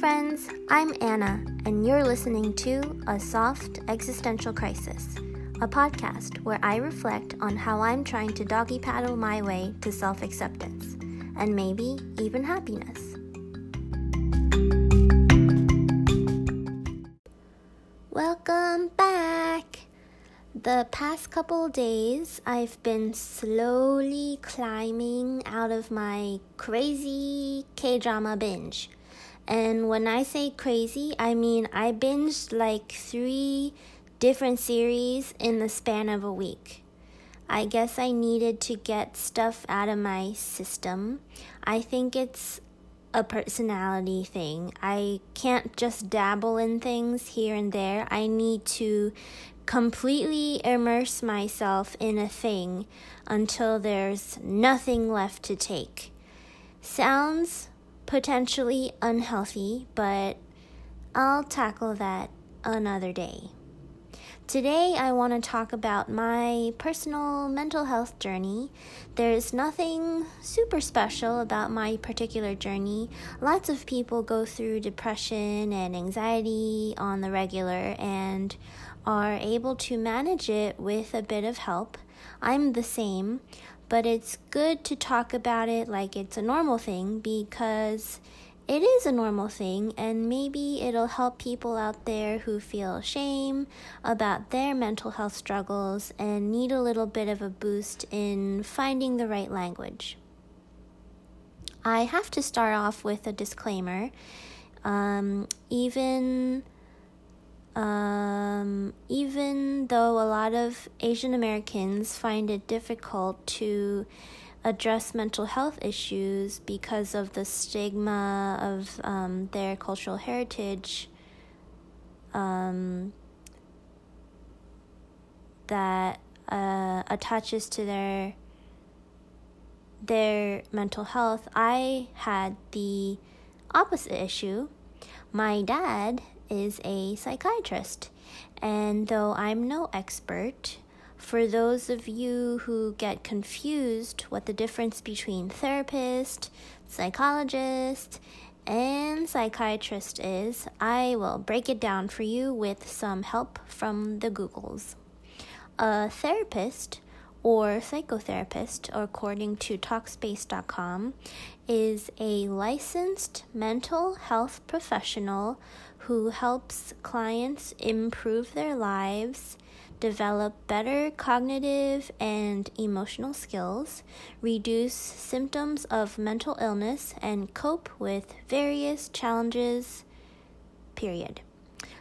friends, I'm Anna, and you're listening to A Soft Existential Crisis, a podcast where I reflect on how I'm trying to doggy paddle my way to self-acceptance, and maybe even happiness. Welcome back! The past couple days, I've been slowly climbing out of my crazy K-drama binge. And when I say crazy, I mean I binged like 3 different series in the span of a week. I guess I needed to get stuff out of my system. I think it's a personality thing. I can't just dabble in things here and there. I need to completely immerse myself in a thing until there's nothing left to take. Sounds potentially unhealthy, but I'll tackle that another day. Today, I want to talk about my personal mental health journey. There's nothing super special about my particular journey. Lots of people go through depression and anxiety on the regular and are able to manage it with a bit of help. I'm the same. But it's good to talk about it like it's a normal thing, because it is a normal thing, and maybe it'll help people out there who feel shame about their mental health struggles and need a little bit of a boost in finding the right language. I have to start off with a disclaimer. Even though a lot of Asian Americans find it difficult to address mental health issues because of the stigma of their cultural heritage, that attaches to their mental health, I had the opposite issue. My dad is a psychiatrist, and though I'm no expert, for those of you who get confused what the difference between therapist, psychologist, and psychiatrist is, I will break it down for you with some help from the Googles. A therapist or psychotherapist, according to Talkspace.com, is a licensed mental health professional who helps clients improve their lives, develop better cognitive and emotional skills, reduce symptoms of mental illness, and cope with various challenges, period.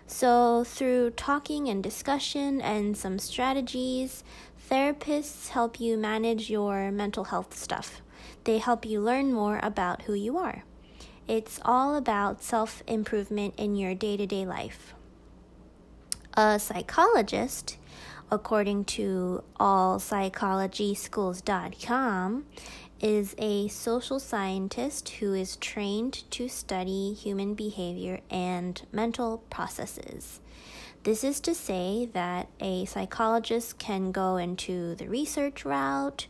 So through talking and discussion and some strategies, therapists help you manage your mental health stuff. They help you learn more about who you are. It's all about self-improvement in your day-to-day life. A psychologist, according to allpsychologyschools.com, is a social scientist who is trained to study human behavior and mental processes. This is to say that a psychologist can go into the research route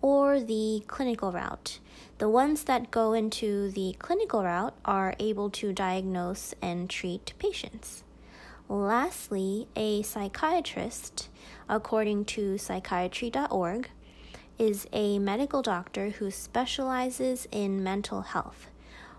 or the clinical route. The ones that go into the clinical route are able to diagnose and treat patients. Lastly, a psychiatrist, according to psychiatry.org, is a medical doctor who specializes in mental health.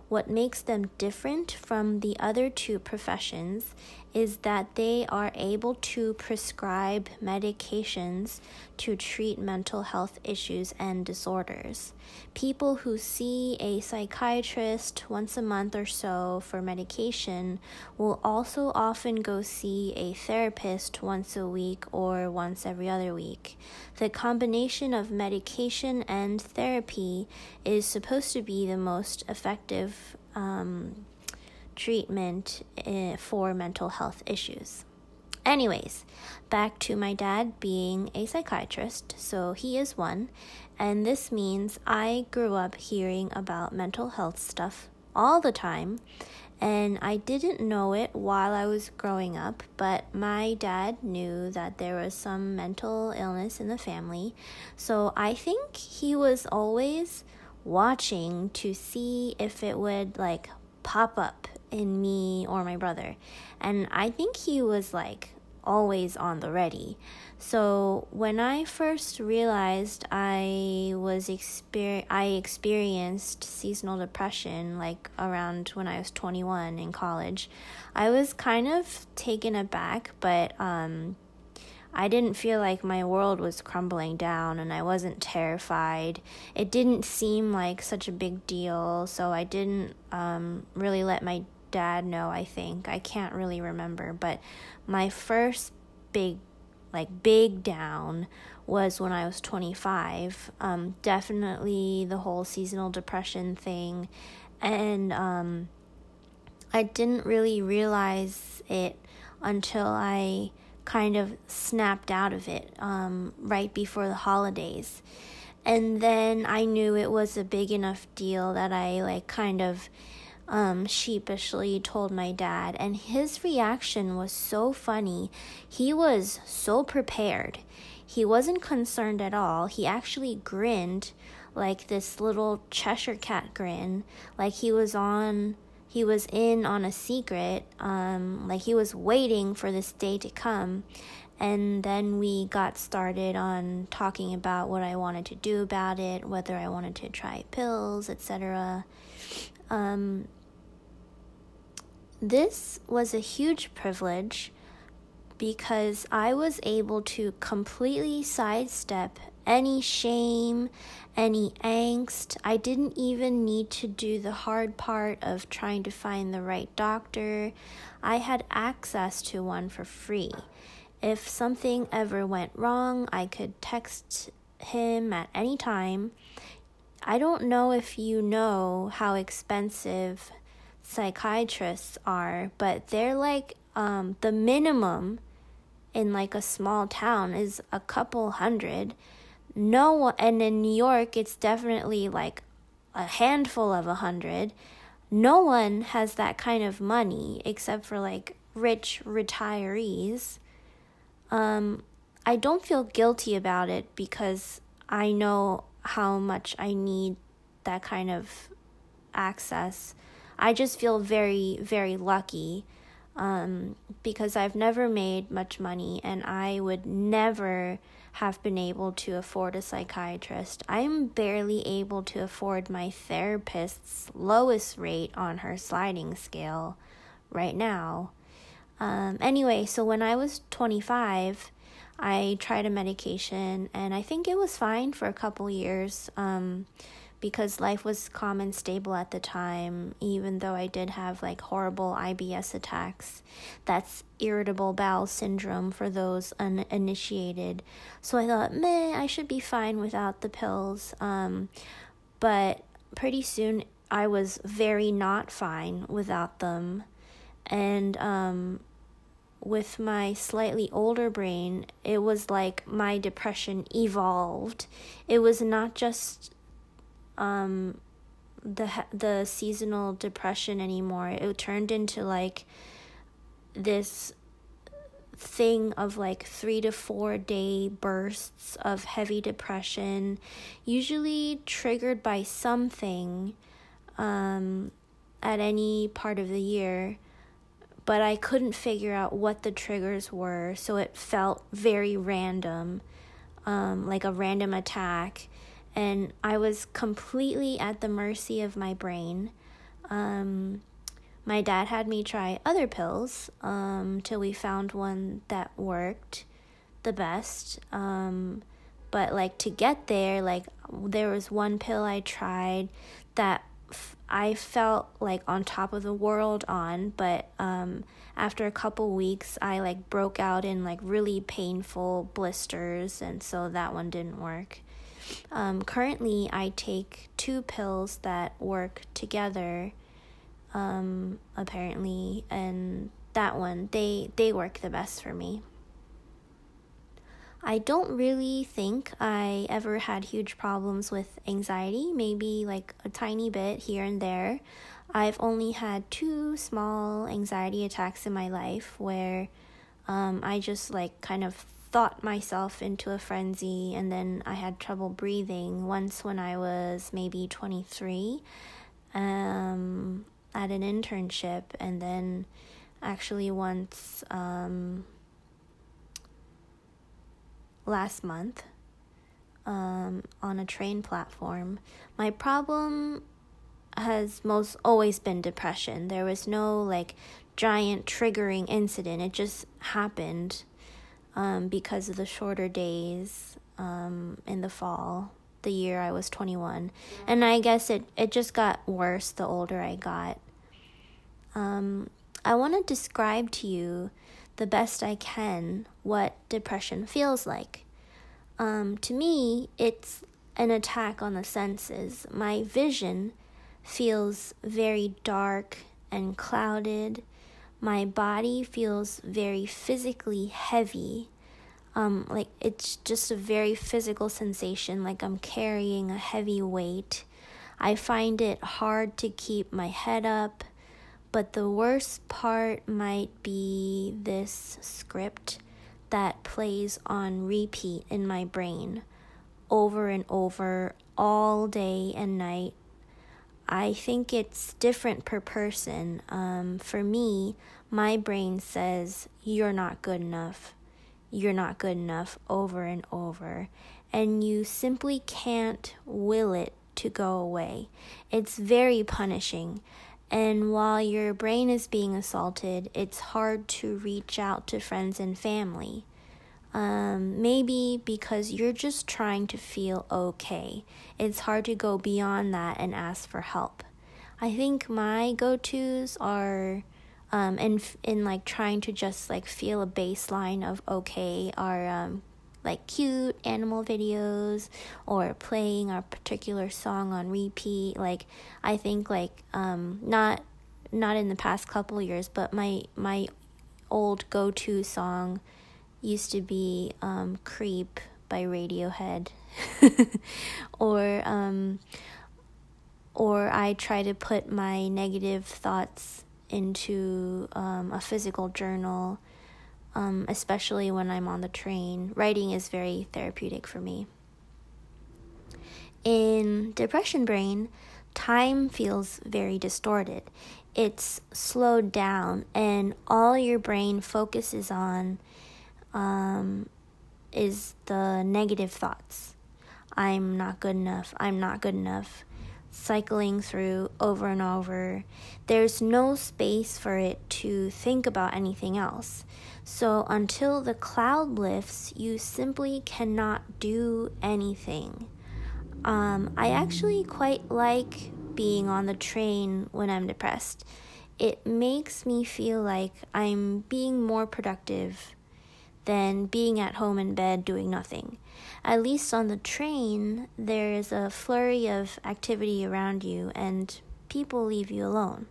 What makes them different from the other 2 professions is that they are able to prescribe medications to treat mental health issues and disorders. People who see a psychiatrist once a month or so for medication will also often go see a therapist once a week or once every other week. The combination of medication and therapy is supposed to be the most effective treatment for mental health issues. Anyways, back to my dad being a psychiatrist, so he is one, and this means I grew up hearing about mental health stuff all the time, and I didn't know it while I was growing up, but my dad knew that there was some mental illness in the family, so I think he was always watching to see if it would, like, pop up in me or my brother. And I think he was like always on the ready. So when I first realized I experienced seasonal depression, like around when I was 21 in college, I was kind of taken aback, but I didn't feel like my world was crumbling down and I wasn't terrified. It didn't seem like such a big deal, so I didn't really let my dad know, I think. I can't really remember, but my first big down was when I was 25. Definitely the whole seasonal depression thing. And I didn't really realize it until I kind of snapped out of it right before the holidays. And then I knew it was a big enough deal that I sheepishly told my dad, and his reaction was so funny. He was so prepared. He wasn't concerned at all. He actually grinned, like this little Cheshire cat grin, like he was in on a secret, like he was waiting for this day to come. And then we got started on talking about what I wanted to do about it, whether I wanted to try pills, etc. This was a huge privilege because I was able to completely sidestep any shame, any angst. I didn't even need to do the hard part of trying to find the right doctor. I had access to one for free. If something ever went wrong, I could text him at any time. I don't know if you know how expensive psychiatrists are, but they're like the minimum in like a small town is a couple hundred. No one, and in New York, it's definitely like a handful of 100. No one has that kind of money except for like rich retirees. I don't feel guilty about it because I know how much I need that kind of access. I just feel very, very lucky because I've never made much money and I would never have been able to afford a psychiatrist. I'm barely able to afford my therapist's lowest rate on her sliding scale right now. Anyway, so when I was 25, I tried a medication and I think it was fine for a couple years because life was calm and stable at the time, even though I did have like horrible IBS attacks. That's irritable bowel syndrome for those uninitiated. So I thought, I should be fine without the pills. But pretty soon I was very not fine without them. And with my slightly older brain, it was like my depression evolved. It was not just the seasonal depression anymore. It turned into like this thing of like 3 to 4 day bursts of heavy depression, usually triggered by something at any part of the year, but I couldn't figure out what the triggers were, so it felt very random, like a random attack, and I was completely at the mercy of my brain. My dad had me try other pills till we found one that worked the best. But like to get there, like there was one pill I tried that I felt like on top of the world on, but after a couple weeks, I like broke out in like really painful blisters, and so that one didn't work. Currently, I take 2 pills that work together, apparently, and that one, they work the best for me. I don't really think I ever had huge problems with anxiety, maybe like a tiny bit here and there. I've only had 2 small anxiety attacks in my life where I just like kind of thought myself into a frenzy, and then I had trouble breathing once when I was maybe 23. at an internship, and then actually once last month on a train platform. My problem has most always been depression. There was no like giant triggering incident. It just happened because of the shorter days in the fall, the year I was 21. And I guess it just got worse the older I got. I want to describe to you the best I can what depression feels like. To me, it's an attack on the senses. My vision feels very dark and clouded. My body feels very physically heavy. Like it's just a very physical sensation, like I'm carrying a heavy weight. I find it hard to keep my head up. But the worst part might be this script that plays on repeat in my brain over and over, all day and night. I think it's different per person. For me, my brain says, you're not good enough. You're not good enough over and over. And you simply can't will it to go away. It's very punishing. And while your brain is being assaulted, it's hard to reach out to friends and family. Maybe because you're just trying to feel okay. It's hard to go beyond that and ask for help. I think my go-tos are, in like trying to just like feel a baseline of okay, are like cute animal videos or playing a particular song on repeat. Like I think like not in the past couple years, but my old go-to song used to be Creep by Radiohead. Or I try to put my negative thoughts into a physical journal. Especially when I'm on the train. Writing is very therapeutic for me. In depression brain, time feels very distorted. It's slowed down, and all your brain focuses on is the negative thoughts. I'm not good enough. I'm not good enough. Cycling through over and over. There's no space for it to think about anything else. So until the cloud lifts, you simply cannot do anything. I actually quite like being on the train when I'm depressed. It makes me feel like I'm being more productive than being at home in bed doing nothing. At least on the train, there is a flurry of activity around you and people leave you alone.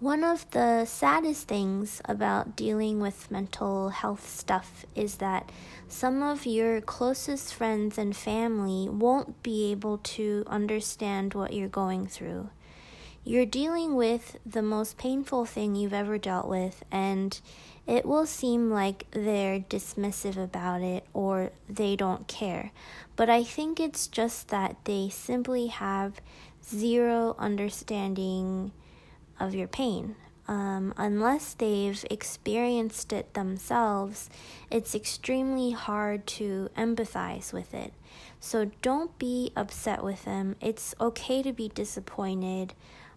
One of the saddest things about dealing with mental health stuff is that some of your closest friends and family won't be able to understand what you're going through. You're dealing with the most painful thing you've ever dealt with, and it will seem like they're dismissive about it or they don't care. But I think it's just that they simply have zero understanding of your pain. Unless they've experienced it themselves, it's extremely hard to empathize with it. So don't be upset with them. It's okay to be disappointed.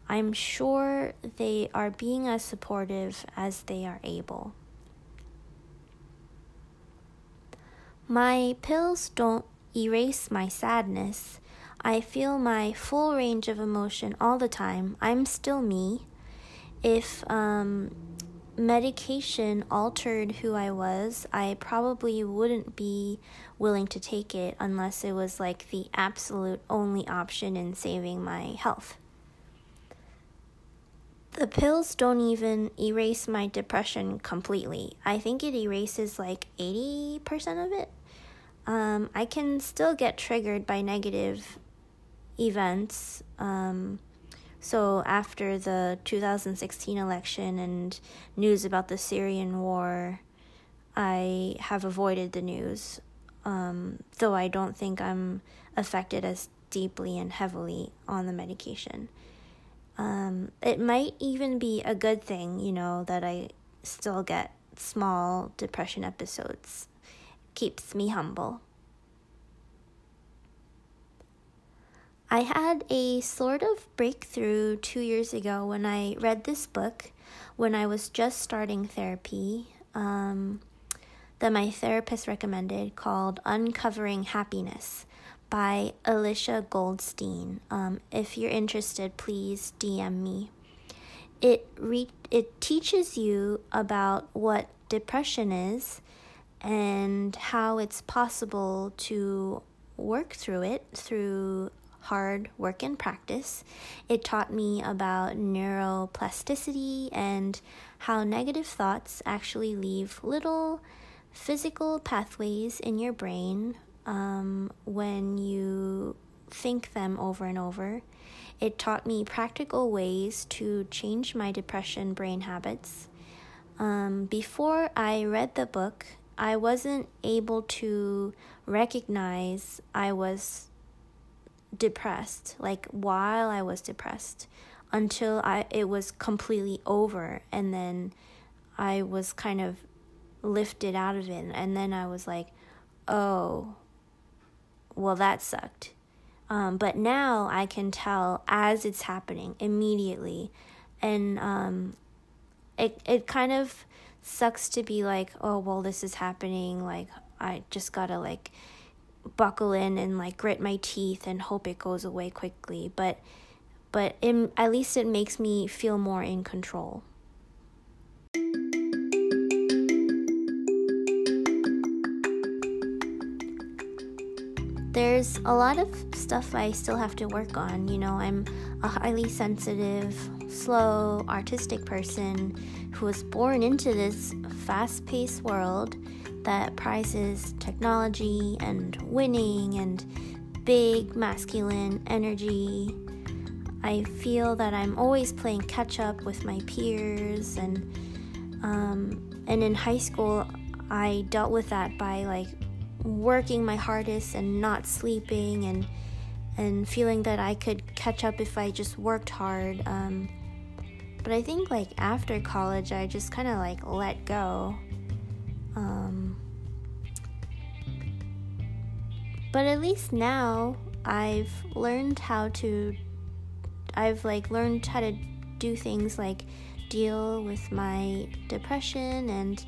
I'm sure they are being as supportive as they are able. My pills don't erase my sadness. I feel my full range of emotion all the time. I'm still me. If medication altered who I was, I probably wouldn't be willing to take it unless it was like the absolute only option in saving my health. The pills don't even erase my depression completely. I think it erases like 80% of it. I can still get triggered by negative events. So after the 2016 election and news about the Syrian war, I have avoided the news, though I don't think I'm affected as deeply and heavily on the medication. It might even be a good thing, you know, that I still get small depression episodes. It keeps me humble. I had a sort of breakthrough 2 years ago when I read this book when I was just starting therapy that my therapist recommended, called Uncovering Happiness by Alicia Goldstein. If you're interested, please DM me. It teaches you about what depression is and how it's possible to work through it through hard work and practice. It taught me about neuroplasticity and how negative thoughts actually leave little physical pathways in your brain when you think them over and over. It taught me practical ways to change my depression brain habits. Before I read the book, I wasn't able to recognize I was depressed, like while I was depressed, until it was completely over, and then I was kind of lifted out of it, and then I was like, oh, well, that sucked. But now I can tell as it's happening immediately, and it kind of sucks to be like, oh, well, this is happening, like I just gotta like buckle in and like grit my teeth and hope it goes away quickly, but at least it makes me feel more in control. There's a lot of stuff I still have to work on. You know, I'm a highly sensitive, slow, artistic person who was born into this fast-paced world that prizes technology and winning and big masculine energy. I feel that I'm always playing catch up with my peers, and in high school I dealt with that by like working my hardest and not sleeping and feeling that I could catch up if I just worked hard. But I think like after college I just kind of like let go. But at least now I've learned how to do things like deal with my depression, and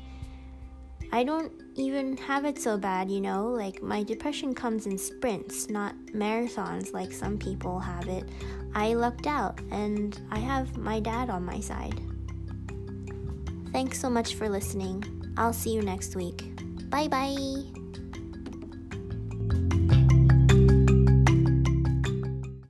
I don't even have it so bad, you know, like my depression comes in sprints, not marathons like some people have it. I lucked out, and I have my dad on my side. Thanks so much for listening. I'll see you next week. Bye bye.